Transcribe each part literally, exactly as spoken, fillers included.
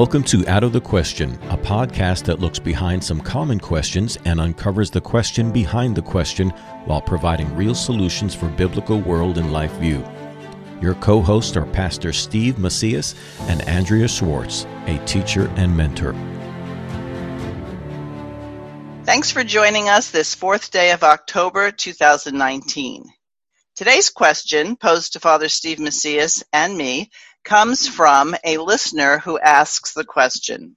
Welcome to Out of the Question, a podcast that looks behind some common questions and uncovers the question behind the question while providing real solutions for biblical world and life view. Your co-hosts are Pastor Steve Macias and Andrea Schwartz, a teacher and mentor. Thanks for joining us this fourth day of October two thousand nineteen. Today's question, posed to Father Steve Macias and me, comes from a listener who asks the question,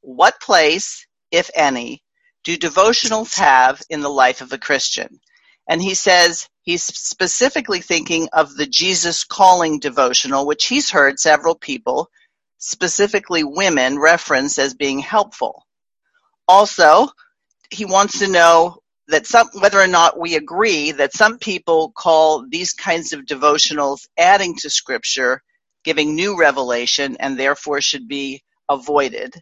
what place, if any, do devotionals have in the life of a Christian? And he says he's specifically thinking of the Jesus Calling devotional, which he's heard several people, specifically women, reference as being helpful. Also, he wants to know that some, whether or not we agree that some people call these kinds of devotionals adding to Scripture, giving new revelation, and therefore should be avoided.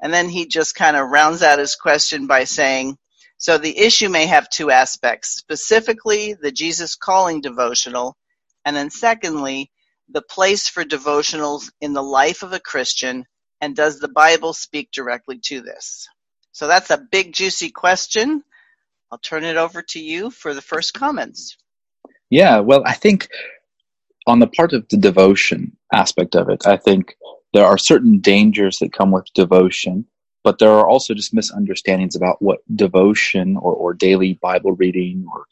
And then he just kind of rounds out his question by saying, so the issue may have two aspects, specifically the Jesus Calling devotional, and then secondly, the place for devotionals in the life of a Christian, and does the Bible speak directly to this? So that's a big, juicy question. I'll turn it over to you for the first comments. Yeah, well, I think on the part of the devotion aspect of it, I think there are certain dangers that come with devotion, but there are also just misunderstandings about what devotion or, or daily Bible reading or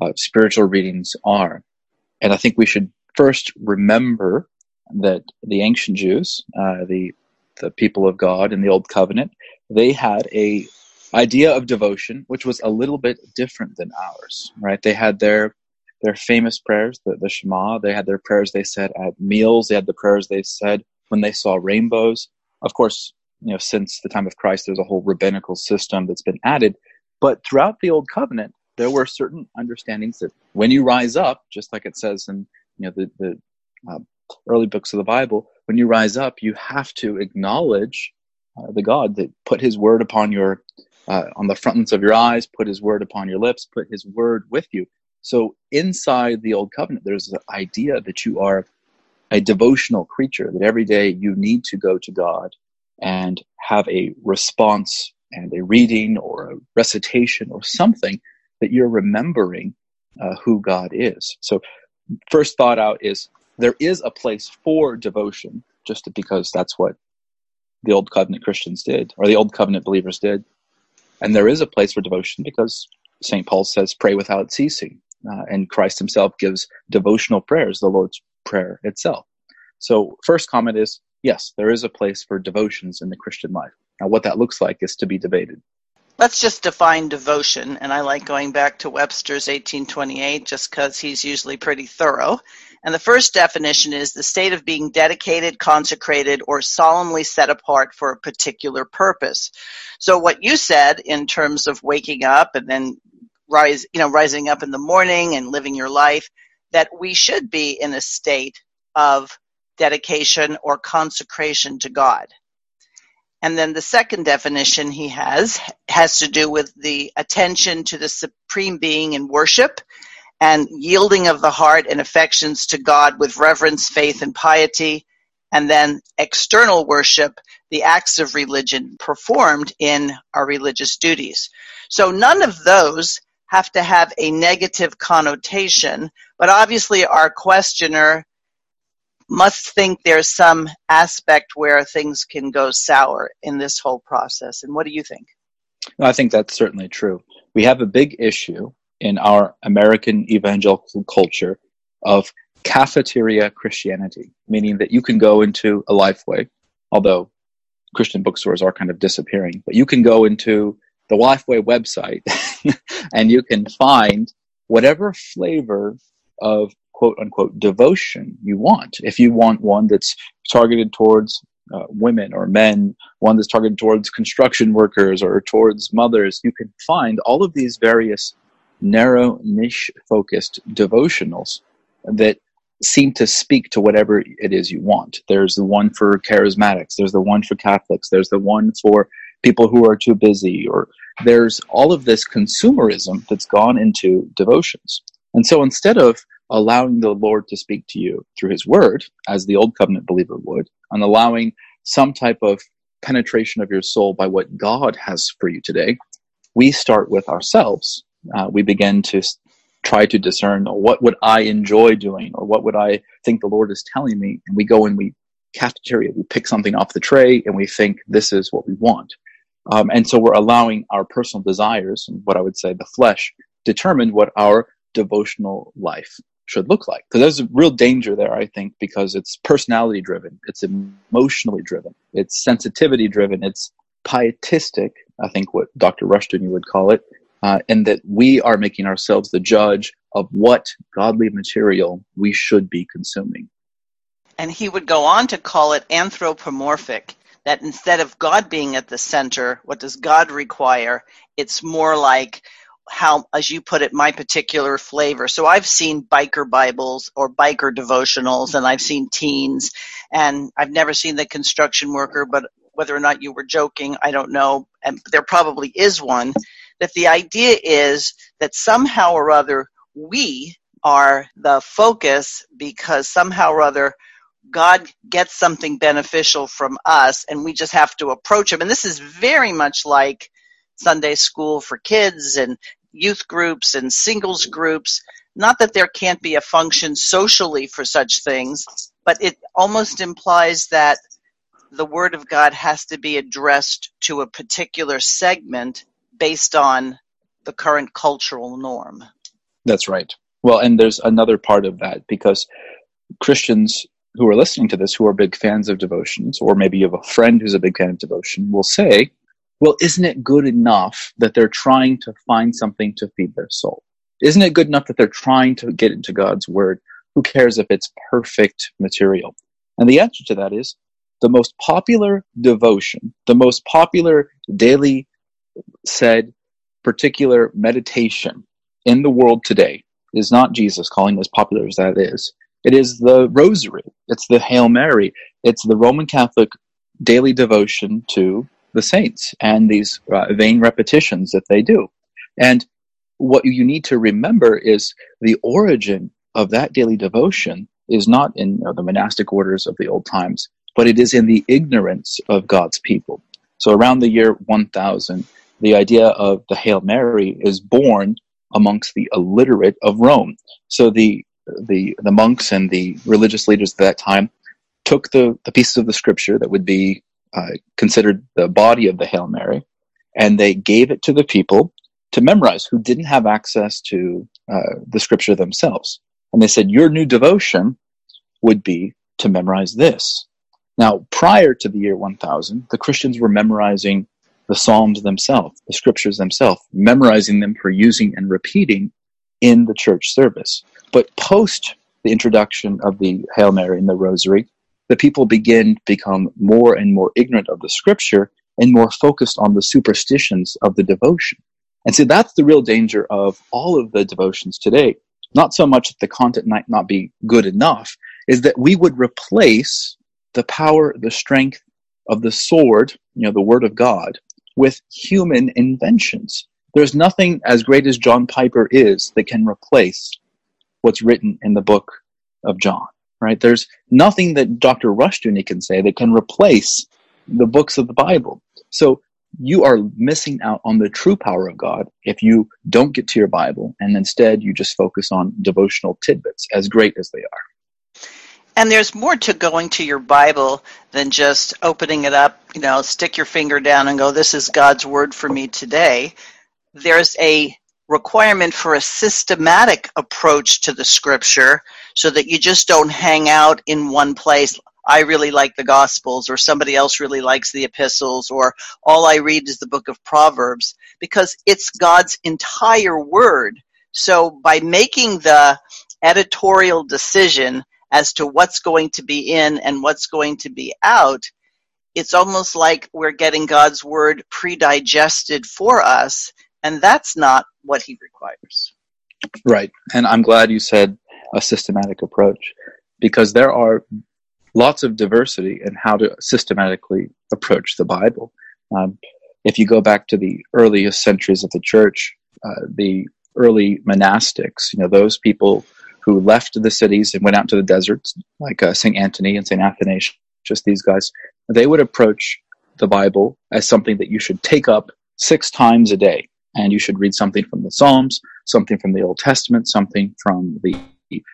uh, spiritual readings are. And I think we should first remember that the ancient Jews, uh, the the people of God in the Old Covenant, they had a idea of devotion which was a little bit different than ours, right? They had their their famous prayers, the, the Shema. They had their prayers they said at meals. They had the prayers they said when they saw rainbows. Of course, you know, since the time of Christ, there's a whole rabbinical system that's been added. But throughout the Old Covenant, there were certain understandings that when you rise up, just like it says in you know the, the uh, early books of the Bible, when you rise up, you have to acknowledge uh, the God that put his word upon your, uh, on the frontlets of your eyes, put his word upon your lips, put his word with you. So inside the Old Covenant, there's the idea that you are a devotional creature, that every day you need to go to God and have a response and a reading or a recitation or something that you're remembering uh, who God is. So first thought out is there is a place for devotion, just because that's what the Old Covenant Christians did, or the Old Covenant believers did. And there is a place for devotion because Saint Paul says, pray without ceasing. Uh, and Christ himself gives devotional prayers, the Lord's Prayer itself. So first comment is, yes, there is a place for devotions in the Christian life. Now, what that looks like is to be debated. Let's just define devotion. And I like going back to Webster's eighteen twenty-eight, just because he's usually pretty thorough. And the first definition is the state of being dedicated, consecrated, or solemnly set apart for a particular purpose. So what you said in terms of waking up and then rise, you know, rising up in the morning and living your life, that we should be in a state of dedication or consecration to God. And then the second definition he has has to do with the attention to the supreme being in worship and yielding of the heart and affections to God with reverence, faith, and piety. And then external worship, the acts of religion performed in our religious duties. So none of those have to have a negative connotation, but obviously our questioner must think there's some aspect where things can go sour in this whole process. And what do you think? Well, I think that's certainly true. We have a big issue in our American evangelical culture of cafeteria Christianity, meaning that you can go into a Lifeway, although Christian bookstores are kind of disappearing, but you can go into the Lifeway website and you can find whatever flavor of quote unquote devotion you want. If you want one that's targeted towards uh, women or men, one that's targeted towards construction workers or towards mothers, you can find all of these various narrow niche focused devotionals that seem to speak to whatever it is you want. There's the one for charismatics. There's the one for Catholics. There's the one for people who are too busy, or there's all of this consumerism that's gone into devotions. And so instead of allowing the Lord to speak to you through his word, as the Old Covenant believer would, and allowing some type of penetration of your soul by what God has for you today. We start with ourselves. Uh, we begin to try to discern, oh, what would I enjoy doing, or what would I think the Lord is telling me? And we go and we cafeteria, we pick something off the tray, and we think this is what we want. Um, and so we're allowing our personal desires, and what I would say the flesh, determine what our devotional life should look like. Because there's a real danger there, I think, because it's personality driven, it's emotionally driven, it's sensitivity driven, it's pietistic, I think what Doctor Rushdoony would call it, uh, and that we are making ourselves the judge of what godly material we should be consuming. And he would go on to call it anthropomorphic, that instead of God being at the center, what does God require? It's more like, how, as you put it, my particular flavor. So I've seen biker Bibles or biker devotionals, and I've seen teens, and I've never seen the construction worker, but whether or not you were joking, I don't know, and there probably is one, that the idea is that somehow or other we are the focus, because somehow or other God gets something beneficial from us, and we just have to approach him. And this is very much like Sunday school for kids and youth groups and singles groups. Not that there can't be a function socially for such things, but it almost implies that the Word of God has to be addressed to a particular segment based on the current cultural norm. That's right. Well, and there's another part of that, because Christians who are listening to this, who are big fans of devotions, or maybe you have a friend who's a big fan of devotion, will say, well, isn't it good enough that they're trying to find something to feed their soul? Isn't it good enough that they're trying to get into God's Word? Who cares if it's perfect material? And the answer to that is, the most popular devotion, the most popular daily said particular meditation in the world today is not Jesus Calling, as popular as that is. It is the Rosary. It's the Hail Mary. It's the Roman Catholic daily devotion to the saints and these uh, vain repetitions that they do. And what you need to remember is the origin of that daily devotion is not in, you know, the monastic orders of the old times, but it is in the ignorance of God's people. So around the year one thousand, the idea of the Hail Mary is born amongst the illiterate of Rome. So the the, the monks and the religious leaders at that time took the, the pieces of the scripture that would be uh, considered the body of the Hail Mary, and they gave it to the people to memorize who didn't have access to uh, the scripture themselves. And they said, your new devotion would be to memorize this. Now, prior to the year one thousand, the Christians were memorizing the Psalms themselves, the scriptures themselves, memorizing them for using and repeating in the church service. But post the introduction of the Hail Mary and the Rosary, the people begin to become more and more ignorant of the scripture and more focused on the superstitions of the devotion. And so that's the real danger of all of the devotions today. Not so much that the content might not be good enough, is that we would replace the power, the strength of the sword, you know, the Word of God, with human inventions. There's nothing as great as John Piper is that can replace what's written in the book of John, right? There's nothing that Doctor Rushdoony can say that can replace the books of the Bible. So you are missing out on the true power of God if you don't get to your Bible and instead you just focus on devotional tidbits, as great as they are. And there's more to going to your Bible than just opening it up, you know, stick your finger down and go, this is God's Word for me today. There's a requirement for a systematic approach to the scripture, so that you just don't hang out in one place. I really like the Gospels, or somebody else really likes the epistles, or all I read is the book of Proverbs, because it's God's entire Word. So by making the editorial decision as to what's going to be in and what's going to be out, it's almost like we're getting God's Word pre-digested for us, and that's not what he requires. Right, and I'm glad you said a systematic approach, because there are lots of diversity in how to systematically approach the Bible. Um, if you go back to the earliest centuries of the church, uh, the early monastics, you know, those people who left the cities and went out to the deserts, like uh, Saint Anthony and Saint Athanasius, just these guys, they would approach the Bible as something that you should take up six times a day. And you should read something from the Psalms, something from the Old Testament, something from the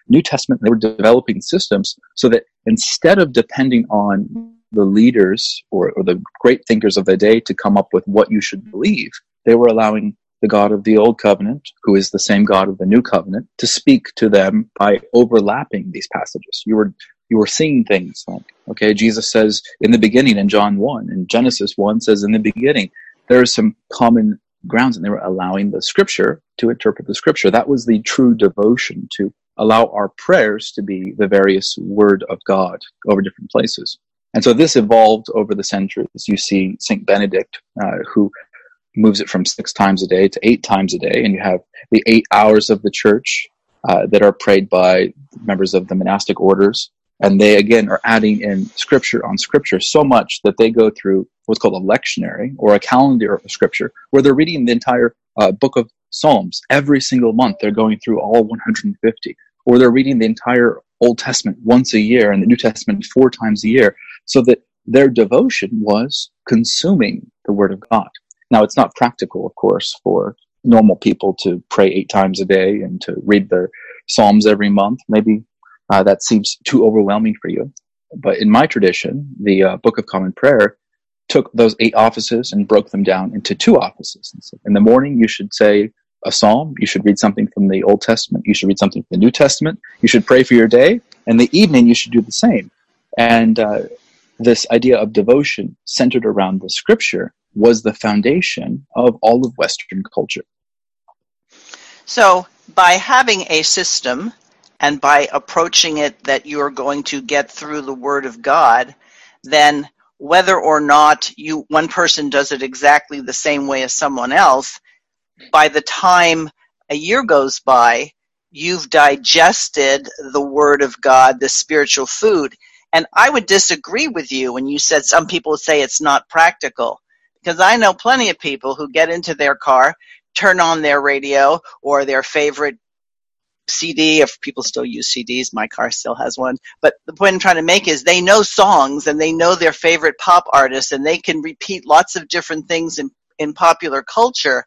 New Testament. They were developing systems so that instead of depending on the leaders or, or the great thinkers of the day to come up with what you should believe, they were allowing the God of the Old Covenant, who is the same God of the New Covenant, to speak to them by overlapping these passages. You were you were seeing things like, okay, Jesus says in the beginning in John one, and Genesis one says in the beginning. There are some common grounds, and they were allowing the scripture to interpret the scripture. That was the true devotion, to allow our prayers to be the various word of God over different places. And so this evolved over the centuries. You see Saint Benedict, uh, who moves it from six times a day to eight times a day, and you have the eight hours of the church uh, that are prayed by members of the monastic orders. And they, again, are adding in scripture on scripture so much that they go through what's called a lectionary, or a calendar of scripture, where they're reading the entire uh, book of Psalms every single month. They're going through all one hundred fifty, or they're reading the entire Old Testament once a year and the New Testament four times a year, so that their devotion was consuming the Word of God. Now, it's not practical, of course, for normal people to pray eight times a day and to read their Psalms every month. Maybe Uh, that seems too overwhelming for you. But in my tradition, the uh, Book of Common Prayer took those eight offices and broke them down into two offices. And so in the morning, you should say a psalm. You should read something from the Old Testament. You should read something from the New Testament. You should pray for your day. And the evening, you should do the same. And uh, this idea of devotion centered around the scripture was the foundation of all of Western culture. So by having a system, and by approaching it that you're going to get through the Word of God, then whether or not you one person does it exactly the same way as someone else, by the time a year goes by, you've digested the Word of God, the spiritual food. And I would disagree with you when you said some people say it's not practical, because I know plenty of people who get into their car, turn on their radio or their favorite C D, if people still use C Ds, my car still has one. But the point I'm trying to make is they know songs and they know their favorite pop artists, and they can repeat lots of different things in, in popular culture.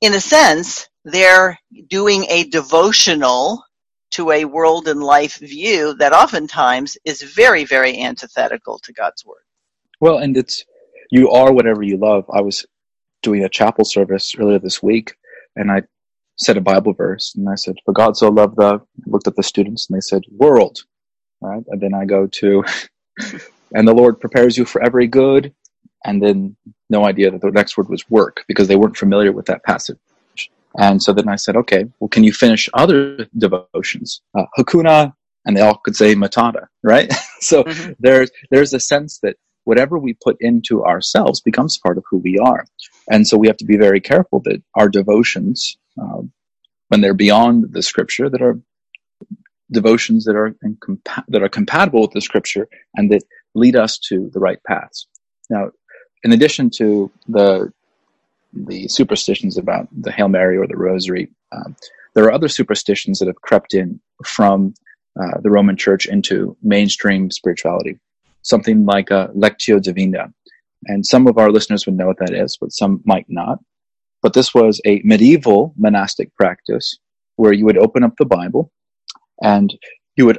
In a sense, they're doing a devotional to a world and life view that oftentimes is very, very antithetical to God's Word. Well, and it's, you are whatever you love. I was doing a chapel service earlier this week, and I said a Bible verse, and I said, "For God so loved the," looked at the students, and they said, "world," right? And then I go to, "and the Lord prepares you for every good," and then no idea that the next word was work, because they weren't familiar with that passage. And so then I said, "Okay, well, can you finish other devotions? Uh, Hakuna," and they all could say Matata, right? So mm-hmm. there's there's a sense that whatever we put into ourselves becomes part of who we are. And so we have to be very careful that our devotions, Uh, when they're beyond the scripture, that are devotions that are incompa- that are compatible with the scripture and that lead us to the right paths. Now, in addition to the the superstitions about the Hail Mary or the Rosary, uh, there are other superstitions that have crept in from uh, the Roman Church into mainstream spirituality. Something like a Lectio Divina, and some of our listeners would know what that is, but some might not. But this was a medieval monastic practice where you would open up the Bible and you would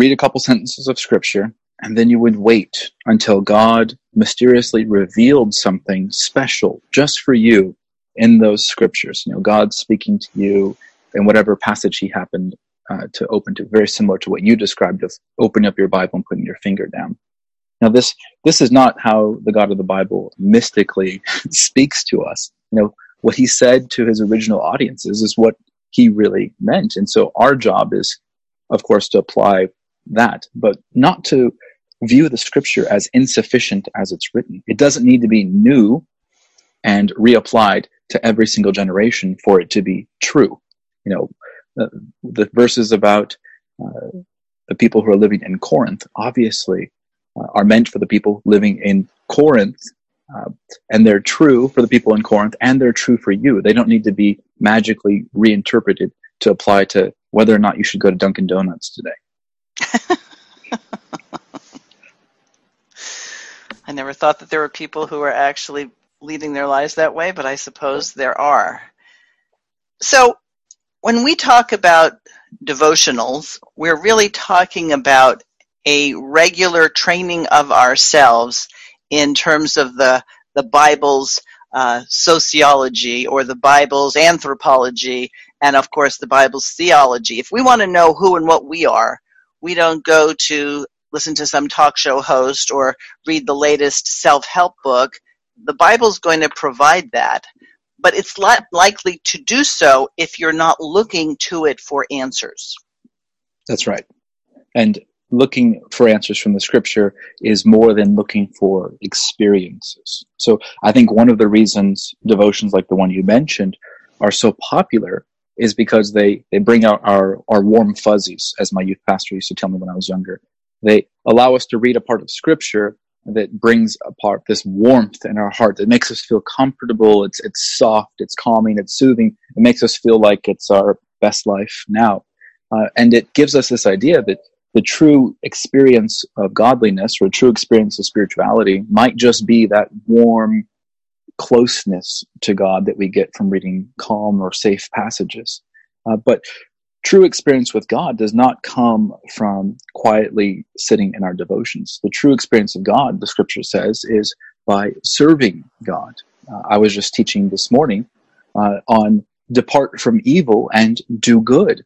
read a couple sentences of scripture, and then you would wait until God mysteriously revealed something special just for you in those scriptures. You know, God speaking to you in whatever passage he happened uh, to open to, very similar to what you described of opening up your Bible and putting your finger down. Now, this this is not how the God of the Bible mystically speaks to us. You know, what he said to his original audiences is what he really meant. And so our job is, of course, to apply that, but not to view the scripture as insufficient as it's written. It doesn't need to be new and reapplied to every single generation for it to be true. You know, the, the verses about uh, the people who are living in Corinth, obviously, uh, are meant for the people living in Corinth. Uh, and they're true for the people in Corinth, and they're true for you. They don't need to be magically reinterpreted to apply to whether or not you should go to Dunkin' Donuts today. I never thought that there were people who are actually leading their lives that way, but I suppose there are. So when we talk about devotionals, we're really talking about a regular training of ourselves in terms of the, the Bible's uh, sociology, or the Bible's anthropology, and of course the Bible's theology. If we want to know who and what we are, we don't go to listen to some talk show host or read the latest self-help book. The Bible's going to provide that, but it's not likely to do so if you're not looking to it for answers. That's right. And looking for answers from the Scripture is more than looking for experiences. So I think one of the reasons devotions like the one you mentioned are so popular is because they, they bring out our, our warm fuzzies, as my youth pastor used to tell me when I was younger. They allow us to read a part of Scripture that brings apart this warmth in our heart, that makes us feel comfortable. It's it's soft, it's calming, it's soothing. It makes us feel like it's our best life now. Uh, and it gives us this idea that the true experience of godliness, or true experience of spirituality, might just be that warm closeness to God that we get from reading calm or safe passages. Uh, but true experience with God does not come from quietly sitting in our devotions. The true experience of God, the Scripture says, is by serving God. Uh, I was just teaching this morning uh, on depart from evil and do good.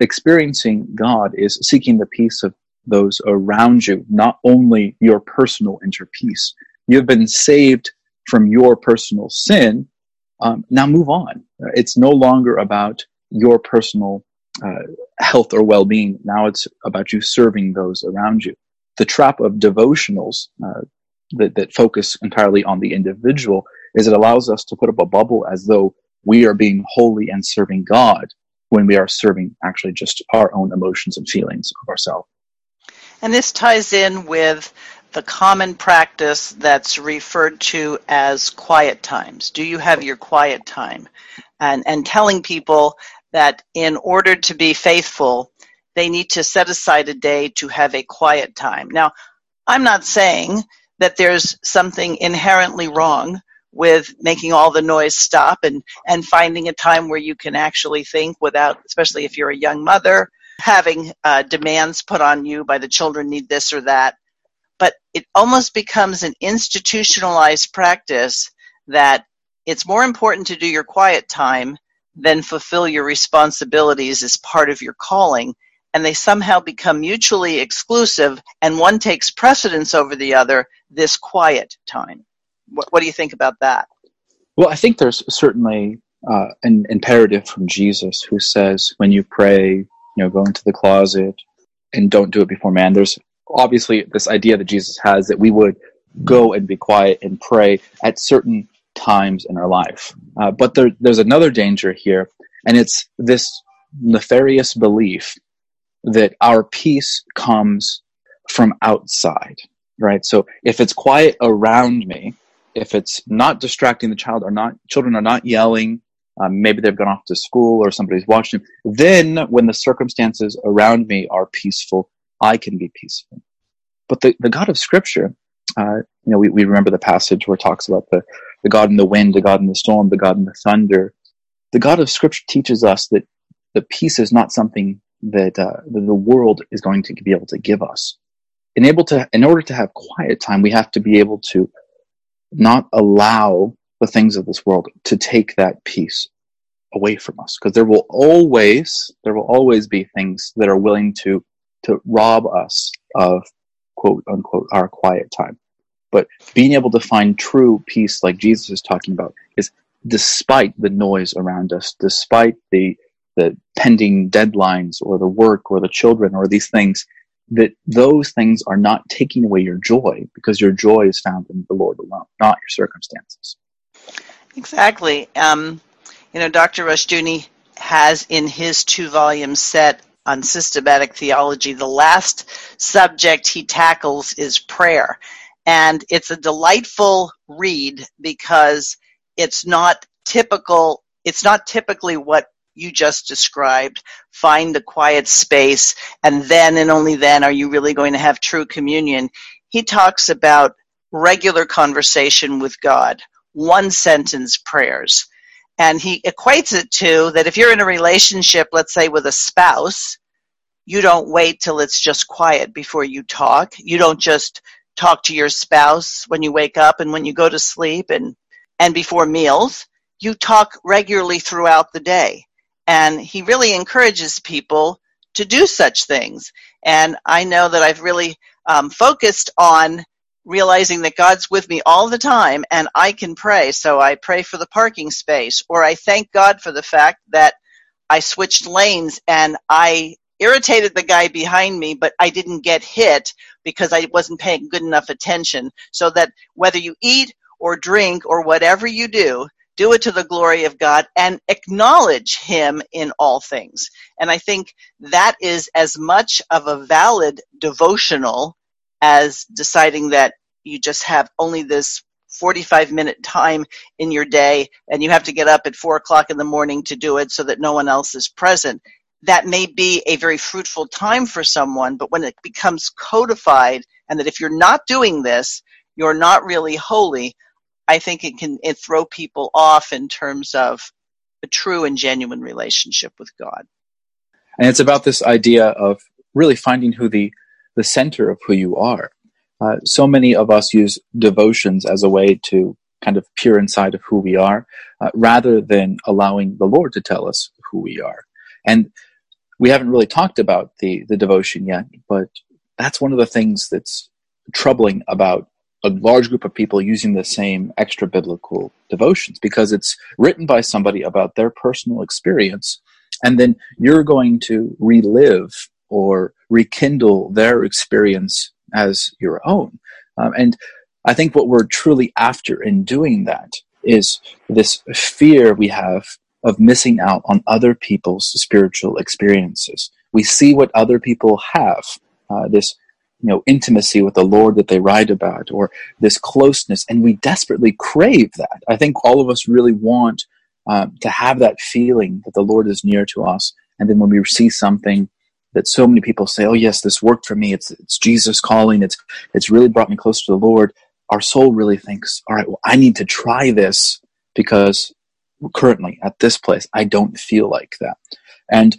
Experiencing God is seeking the peace of those around you, not only your personal inner peace. You've been saved from your personal sin. Um, now move on. It's no longer about your personal Uh, health or well-being. Now it's about you serving those around you. The trap of devotionals uh, that, that focus entirely on the individual is it allows us to put up a bubble as though we are being holy and serving God when we are serving actually just our own emotions and feelings of ourselves. And this ties in with the common practice that's referred to as quiet times. Do you have your quiet time? And, and telling people that in order to be faithful, they need to set aside a day to have a quiet time. Now, I'm not saying that there's something inherently wrong with making all the noise stop and, and finding a time where you can actually think without, especially if you're a young mother, having uh, demands put on you by the children need this or that. But it almost becomes an institutionalized practice that it's more important to do your quiet time then fulfill your responsibilities as part of your calling, and they somehow become mutually exclusive, and one takes precedence over the other, this quiet time. What, what do you think about that? Well, I think there's certainly uh, an imperative from Jesus who says, when you pray, you know, go into the closet and don't do it before man. There's obviously this idea that Jesus has that we would go and be quiet and pray at certain times in our life. Uh, but there, there's another danger here, and it's this nefarious belief that our peace comes from outside, right? So if it's quiet around me, if it's not distracting the child, or not, children are not yelling, um, maybe they've gone off to school or somebody's watching them, then when the circumstances around me are peaceful, I can be peaceful. But the, the God of Scripture, uh, you know, we, we remember the passage where it talks about the the God in the wind, the God in the storm, the God in the thunder. The God of Scripture teaches us that the peace is not something that, uh, that the world is going to be able to give us. And able to, in order to have quiet time, we have to be able to not allow the things of this world to take that peace away from us, because there will always, there will always be things that are willing to to rob us of, quote unquote, our quiet time. But being able to find true peace, like Jesus is talking about, is despite the noise around us, despite the the pending deadlines or the work or the children or these things, that those things are not taking away your joy, because your joy is found in the Lord alone, not your circumstances. Exactly. Um, you know, Doctor Rushdoony has in his two-volume set on systematic theology, the last subject he tackles is prayer. And it's a delightful read because it's not typical, it's not typically what you just described. Find the quiet space, and then and only then are you really going to have true communion. He talks about regular conversation with God, one sentence prayers. And he equates it to that if you're in a relationship, let's say with a spouse, you don't wait till it's just quiet before you talk. You don't just talk to your spouse when you wake up and when you go to sleep and, and before meals. You talk regularly throughout the day. And he really encourages people to do such things. And I know that I've really um, focused on realizing that God's with me all the time and I can pray. So I pray for the parking space, or I thank God for the fact that I switched lanes and I irritated the guy behind me, but I didn't get hit because I wasn't paying good enough attention. So that whether you eat or drink or whatever you do, do it to the glory of God and acknowledge him in all things. And I think that is as much of a valid devotional as deciding that you just have only this forty-five minute time in your day and you have to get up at four o'clock in the morning to do it so that no one else is present. That may be a very fruitful time for someone, but when it becomes codified and that if you're not doing this, you're not really holy, I think it can it throw people off in terms of a true and genuine relationship with God. And it's about this idea of really finding who the the center of who you are. Uh, so many of us use devotions as a way to kind of peer inside of who we are, uh, rather than allowing the Lord to tell us who we are. And we haven't really talked about the, the devotion yet, but that's one of the things that's troubling about a large group of people using the same extra-biblical devotions, because it's written by somebody about their personal experience, and then you're going to relive or rekindle their experience as your own. Um, and I think what we're truly after in doing that is this fear we have of missing out on other people's spiritual experiences. We see what other people have, uh, this you know, intimacy with the Lord that they write about, or this closeness, and we desperately crave that. I think all of us really want um, to have that feeling that the Lord is near to us, and then when we see something that so many people say, oh yes, this worked for me, it's it's Jesus calling, it's it's really brought me closer to the Lord, our soul really thinks, all right, well, I need to try this because currently at this place, I don't feel like that. And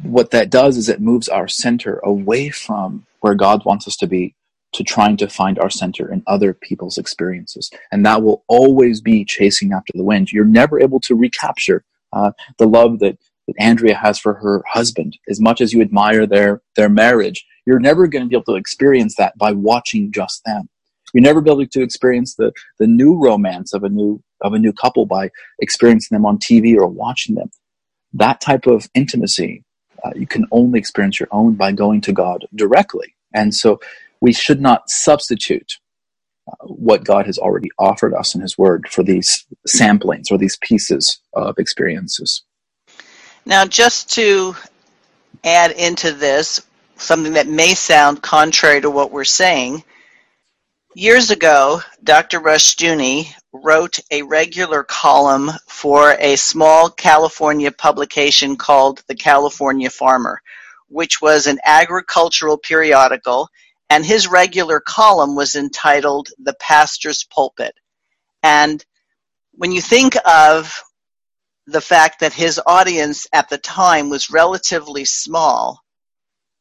what that does is it moves our center away from where God wants us to be, to trying to find our center in other people's experiences. And that will always be chasing after the wind. You're never able to recapture uh, the love that, that Andrea has for her husband. As much as you admire their, their marriage, you're never going to be able to experience that by watching just them. You're never able to experience the, the new romance of a new, of a new couple by experiencing them on T V or watching them. That type of intimacy, Uh, you can only experience your own by going to God directly. And so we should not substitute uh, what God has already offered us in his word for these samplings or these pieces of experiences. Now, just to add into this, something that may sound contrary to what we're saying, years ago, Doctor Rushdoony wrote a regular column for a small California publication called The California Farmer, which was an agricultural periodical, and his regular column was entitled The Pastor's Pulpit. And when you think of the fact that his audience at the time was relatively small,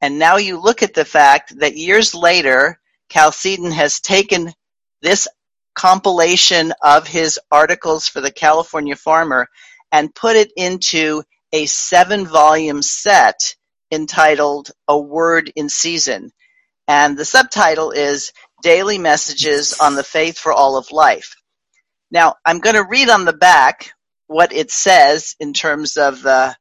and now you look at the fact that years later, Chalcedon has taken this compilation of his articles for the California Farmer and put it into a seven-volume set entitled A Word in Season. And the subtitle is Daily Messages on the Faith for All of Life. Now, I'm going to read on the back what it says in terms of the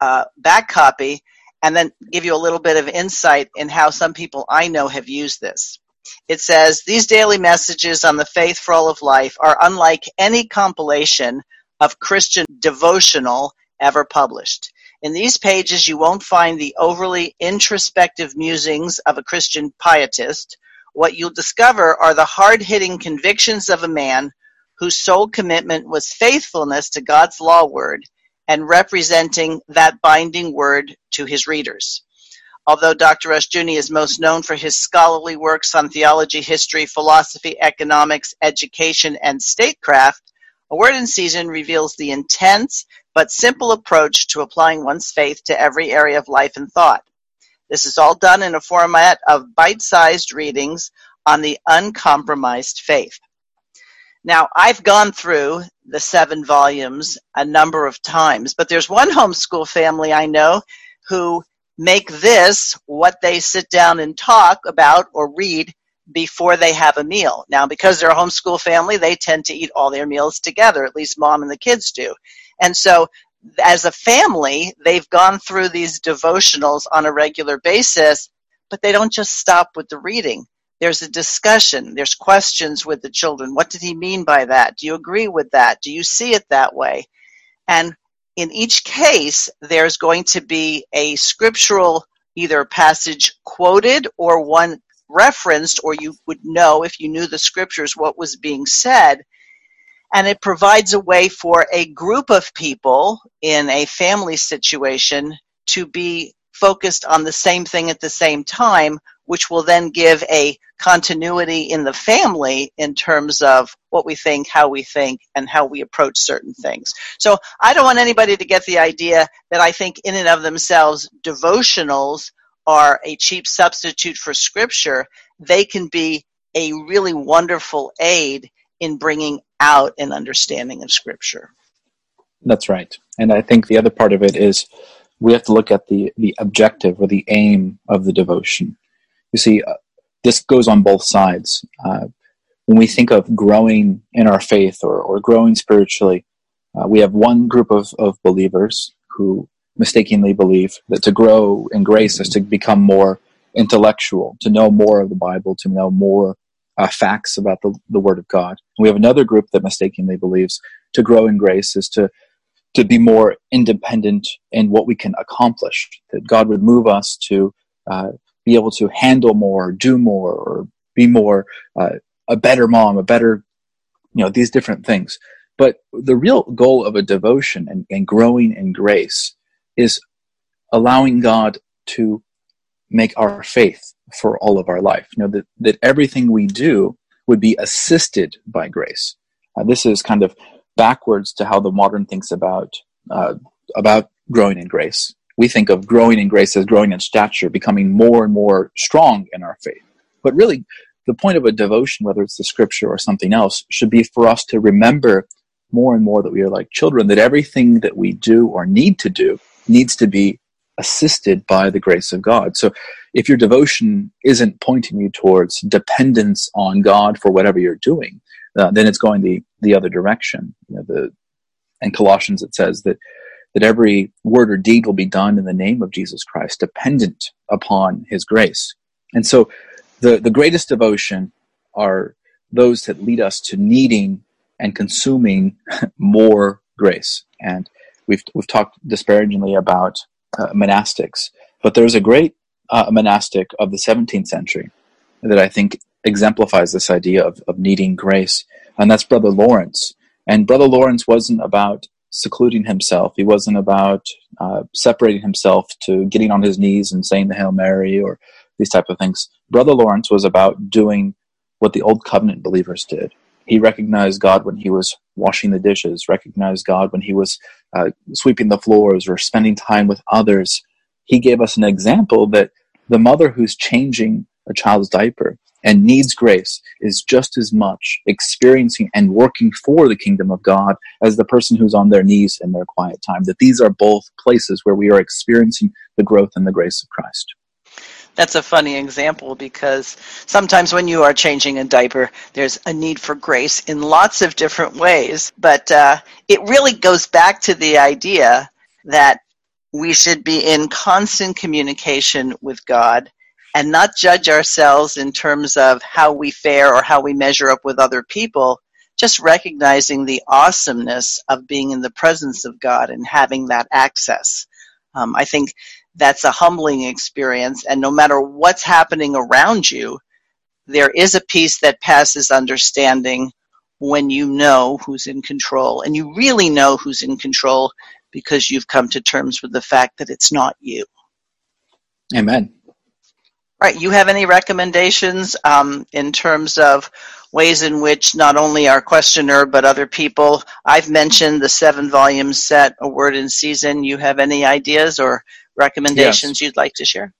uh, back copy, and then give you a little bit of insight in how some people I know have used this. It says, these daily messages on the faith for all of life are unlike any compilation of Christian devotional ever published. In these pages, you won't find the overly introspective musings of a Christian pietist. What you'll discover are the hard-hitting convictions of a man whose sole commitment was faithfulness to God's law word and representing that binding word to his readers. although Doctor Rushdoony is most known for his scholarly works on theology, history, philosophy, economics, education, and statecraft, A Word in Season reveals the intense but simple approach to applying one's faith to every area of life and thought. This is all done in a format of bite-sized readings on the uncompromised faith. Now, I've gone through the seven volumes a number of times, but there's one homeschool family I know who make this what they sit down and talk about or read before they have a meal. Now, because they're a homeschool family, they tend to eat all their meals together, at least mom and the kids do. And so as a family, they've gone through these devotionals on a regular basis, but they don't just stop with the reading. There's a discussion. There's questions with the children. What did he mean by that? Do you agree with that? Do you see it that way? And in each case, there's going to be a scriptural either passage quoted or one referenced, or you would know if you knew the scriptures what was being said. And it provides a way for a group of people in a family situation to be focused on the same thing at the same time, which will then give a continuity in the family in terms of what we think, how we think, and how we approach certain things. So I don't want anybody to get the idea that I think in and of themselves devotionals are a cheap substitute for scripture. They can be a really wonderful aid in bringing out an understanding of scripture. That's right. And I think the other part of it is we have to look at the, the objective or the aim of the devotion. You see, uh, this goes on both sides. Uh, when we think of growing in our faith or, or growing spiritually, uh, we have one group of, of believers who mistakenly believe that to grow in grace is to become more intellectual, to know more of the Bible, to know more uh, facts about the, the Word of God. And we have another group that mistakenly believes to grow in grace is to to be more independent in what we can accomplish, that God would move us to uh, be able to handle more, do more, or be more, uh, a better mom, a better, you know, these different things. But the real goal of a devotion and, and growing in grace is allowing God to make our faith for all of our life. You know, that, that everything we do would be assisted by grace. Uh, this is kind of backwards to how the modern thinks about uh, about growing in grace. We think of growing in grace as growing in stature, becoming more and more strong in our faith. But really, the point of a devotion, whether it's the scripture or something else, should be for us to remember more and more that we are like children, that everything that we do or need to do needs to be assisted by the grace of God. So if your devotion isn't pointing you towards dependence on God for whatever you're doing, uh, then it's going the, the other direction. You know, the, in Colossians, it says that that every word or deed will be done in the name of Jesus Christ, dependent upon his grace. And so the, the greatest devotion are those that lead us to needing and consuming more grace. And we've we've talked disparagingly about uh, monastics, but there's a great uh, monastic of the seventeenth century that I think exemplifies this idea of, of needing grace, and that's Brother Lawrence. And Brother Lawrence wasn't about secluding himself. He wasn't about uh, separating himself to getting on his knees and saying the Hail Mary or these type of things. Brother Lawrence was about doing what the Old Covenant believers did. He recognized God when he was washing the dishes, recognized God when he was uh, sweeping the floors or spending time with others. He gave us an example that the mother who's changing a child's diaper and needs grace is just as much experiencing and working for the kingdom of God as the person who's on their knees in their quiet time, that these are both places where we are experiencing the growth and the grace of Christ. That's a funny example, because sometimes when you are changing a diaper, there's a need for grace in lots of different ways. But uh, it really goes back to the idea that we should be in constant communication with God and not judge ourselves in terms of how we fare or how we measure up with other people, just recognizing the awesomeness of being in the presence of God and having that access. Um, I think that's a humbling experience, and no matter what's happening around you, there is a peace that passes understanding when you know who's in control, and you really know who's in control because you've come to terms with the fact that it's not you. Amen. All right, you have any recommendations um, in terms of ways in which not only our questioner but other people? I've mentioned the seven-volume set, A Word in Season. You have any ideas or recommendations yes. you'd like to share?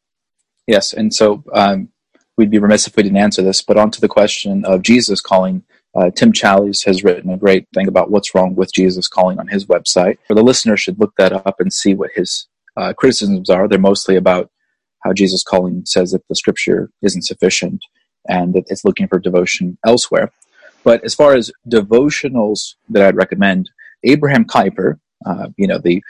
Yes, and so um, we'd be remiss if we didn't answer this, but onto the question of Jesus Calling. Uh, Tim Challies has written a great thing about what's wrong with Jesus Calling on his website. The listener should look that up and see what his uh, criticisms are. They're mostly about how Jesus Calling says that the scripture isn't sufficient and that it's looking for devotion elsewhere. But as far as devotionals that I'd recommend, Abraham Kuyper, uh, you know, the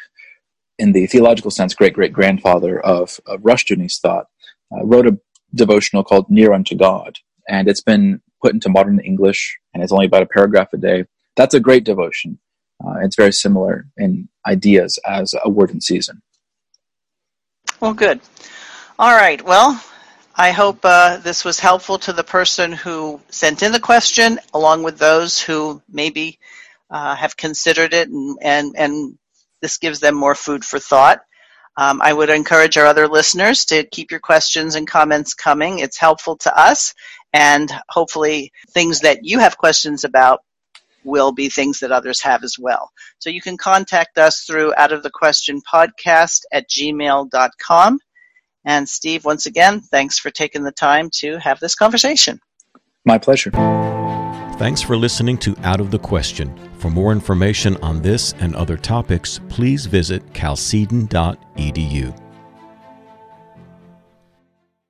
in the theological sense, great-great-grandfather of, of Rushdoony's thought, uh, wrote a devotional called Near Unto God, and it's been put into modern English, and it's only about a paragraph a day. That's a great devotion. Uh, it's very similar in ideas as A Word in Season. Well, good. All right. Well, I hope uh, this was helpful to the person who sent in the question, along with those who maybe uh, have considered it, and, and, and this gives them more food for thought. Um, I would encourage our other listeners to keep your questions and comments coming. It's helpful to us, and hopefully things that you have questions about will be things that others have as well. So you can contact us through Out of the Question Podcast at gmail dot com. And Steve, once again, thanks for taking the time to have this conversation. My pleasure. Thanks for listening to Out of the Question. For more information on this and other topics, please visit Chalcedon dot e d u.